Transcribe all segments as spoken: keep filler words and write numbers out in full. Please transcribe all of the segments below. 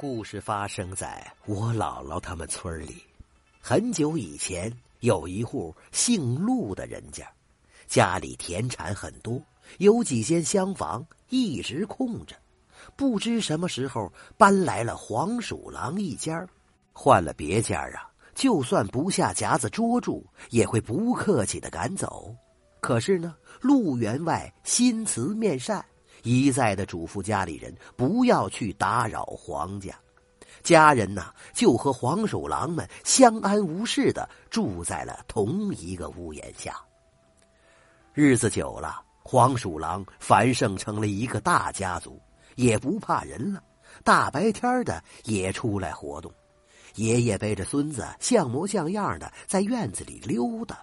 故事发生在我姥姥他们村里。很久以前，有一户姓陆的人家，家里田产很多，有几间厢房一直空着。不知什么时候搬来了黄鼠狼一家，换了别家啊，就算不下夹子捉住，也会不客气的赶走。可是呢，陆员外心慈面善，一再的嘱咐家里人不要去打扰黄家。家人呢、啊，就和黄鼠狼们相安无事的住在了同一个屋檐下。日子久了，黄鼠狼繁盛成了一个大家族，也不怕人了，大白天的也出来活动。爷爷背着孙子像模像样的在院子里溜达。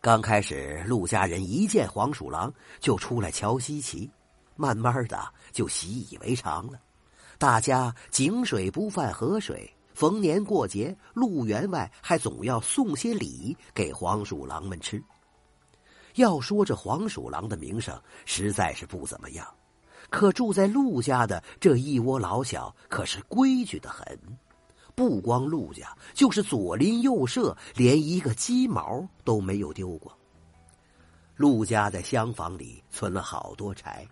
刚开始，陆家人一见黄鼠狼就出来瞧稀奇，慢慢的就习以为常了。大家井水不犯河水，逢年过节，陆员外还总要送些礼给黄鼠狼们吃。要说这黄鼠狼的名声实在是不怎么样，可住在陆家的这一窝老小可是规矩得很，不光陆家，就是左邻右舍，连一个鸡毛都没有丢过。陆家在厢房里存了好多柴，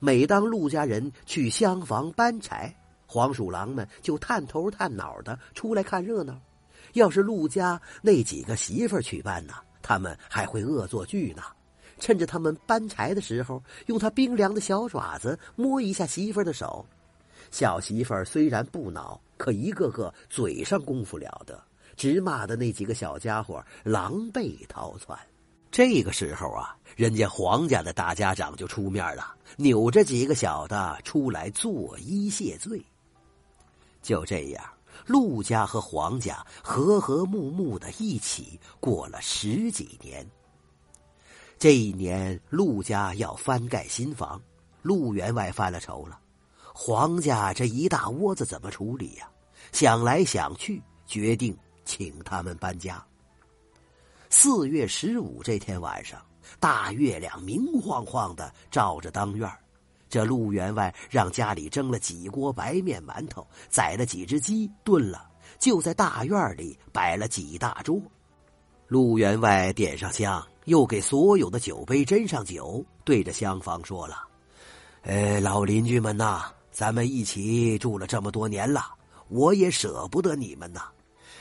每当陆家人去厢房搬柴，黄鼠狼们就探头探脑的出来看热闹。要是陆家那几个媳妇儿去搬呢，他们还会恶作剧呢，趁着他们搬柴的时候，用他冰凉的小爪子摸一下媳妇儿的手。小媳妇儿虽然不恼，可一个个嘴上功夫了得，直骂的那几个小家伙狼狈逃窜。这个时候啊，人家黄家的大家长就出面了，扭着几个小的出来作揖谢罪。就这样，陆家和黄家和和睦睦的一起过了十几年。这一年，陆家要翻盖新房，陆员外犯了愁了。黄家这一大窝子怎么处理呀、啊？想来想去，决定请他们搬家。四月十五这天晚上，大月亮明晃晃的照着当院，这陆员外让家里蒸了几锅白面馒头，宰了几只鸡炖了，就在大院里摆了几大桌。陆员外点上香，又给所有的酒杯斟上酒，对着厢房说了：呃，老邻居们呐，咱们一起住了这么多年了，我也舍不得你们呐。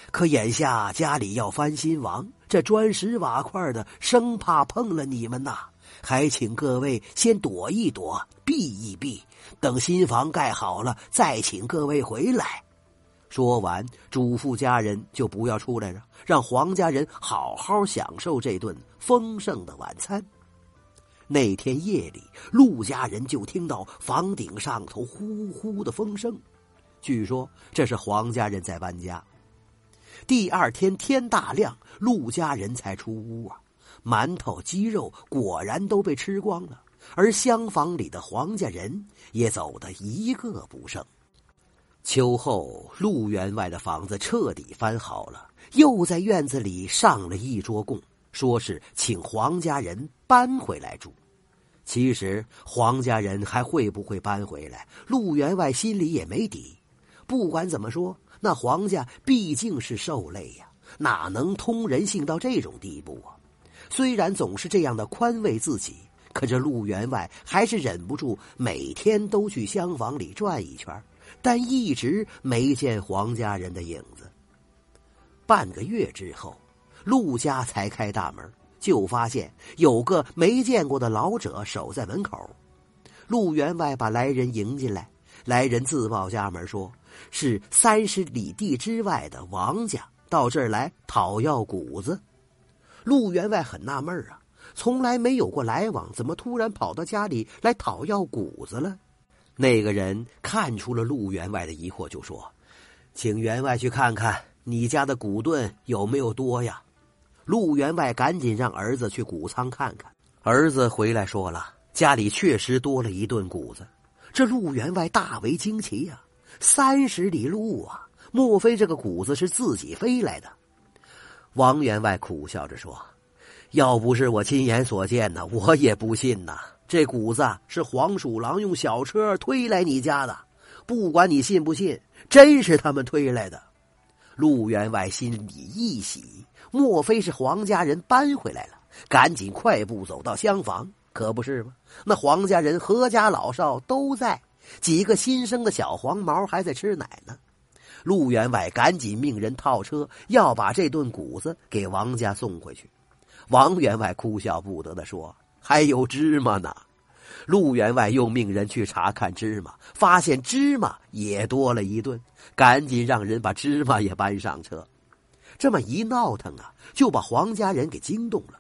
可眼下家里要翻新房，这砖石瓦块的生怕碰了你们呐，还请各位先躲一躲，避一避，等新房盖好了再请各位回来。说完，嘱咐家人就不要出来了，让黄家人好好享受这顿丰盛的晚餐。那天夜里，陆家人就听到房顶上头呼呼的风声，据说这是黄家人在搬家。第二天天大亮，陆家人才出屋啊，馒头鸡肉果然都被吃光了，而厢房里的黄家人也走得一个不剩。秋后，陆员外的房子彻底翻好了，又在院子里上了一桌供，说是请黄家人搬回来住。其实黄家人还会不会搬回来，陆员外心里也没底。不管怎么说，那黄家毕竟是受累呀、啊，哪能通人性到这种地步啊？虽然总是这样的宽慰自己，可这陆员外还是忍不住每天都去厢房里转一圈，但一直没见黄家人的影子。半个月之后，陆家才开大门，就发现有个没见过的老者守在门口。陆员外把来人迎进来，来人自报家门说，是三十里地之外的王家到这儿来讨要谷子。陆员外很纳闷啊，从来没有过来往，怎么突然跑到家里来讨要谷子了？那个人看出了陆员外的疑惑，就说：请员外去看看你家的谷吨有没有多呀？陆员外赶紧让儿子去谷仓看看，儿子回来说了，家里确实多了一吨谷子。这陆员外大为惊奇啊，三十里路啊，莫非这个谷子是自己飞来的？王员外苦笑着说：要不是我亲眼所见呢，我也不信呐。这谷子是黄鼠狼用小车推来你家的，不管你信不信，真是他们推来的。陆员外心里一喜，莫非是黄家人搬回来了？赶紧快步走到厢房，可不是吗？那黄家人何家老少都在，几个新生的小黄毛还在吃奶呢。陆员外赶紧命人套车，要把这顿谷子给王家送回去。王员外哭笑不得地说：“还有芝麻呢。”陆员外又命人去查看芝麻，发现芝麻也多了一顿，赶紧让人把芝麻也搬上车。这么一闹腾啊，就把黄家人给惊动了。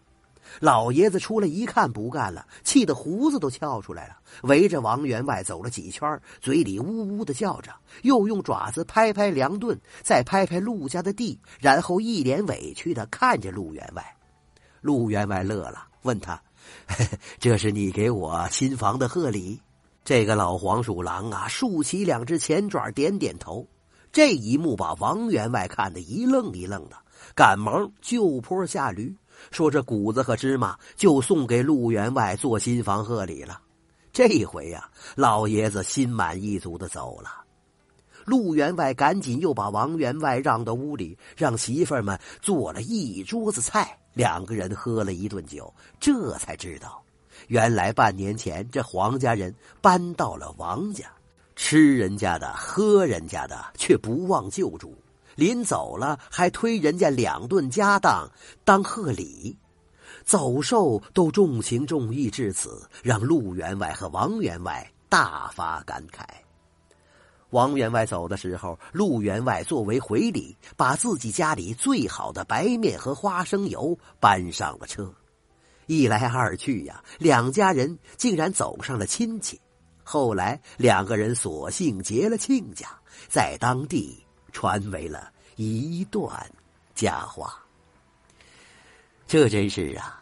老爷子出来一看不干了，气得胡子都翘出来了，围着王员外走了几圈，嘴里呜呜的叫着，又用爪子拍拍梁顿，再拍拍陆家的地，然后一脸委屈的看着陆员外。陆员外乐了，问他：“这是你给我新房的贺礼？”这个老黄鼠狼啊，竖起两只前爪，点点头。这一幕把王员外看得一愣一愣的，赶忙就坡下驴，说这谷子和芝麻就送给陆员外做新房贺礼了。这一回呀、啊，老爷子心满意足的走了。陆员外赶紧又把王员外让到屋里，让媳妇儿们做了一桌子菜，两个人喝了一顿酒，这才知道，原来半年前这黄家人搬到了王家，吃人家的，喝人家的，却不忘旧主。临走了还推人家两顿家当当贺礼，走寿都重情重义至此，让陆员外和王员外大发感慨。王员外走的时候，陆员外作为回礼，把自己家里最好的白面和花生油搬上了车。一来二去呀、啊，两家人竟然走上了亲戚。后来两个人索性结了亲家，在当地传为了一段佳话。这真是啊，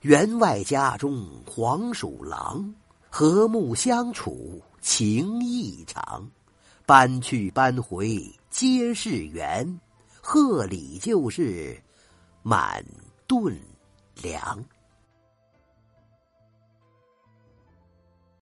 员外家中黄鼠狼，和睦相处情意长，搬去搬回皆是缘，贺礼就是满顿粮。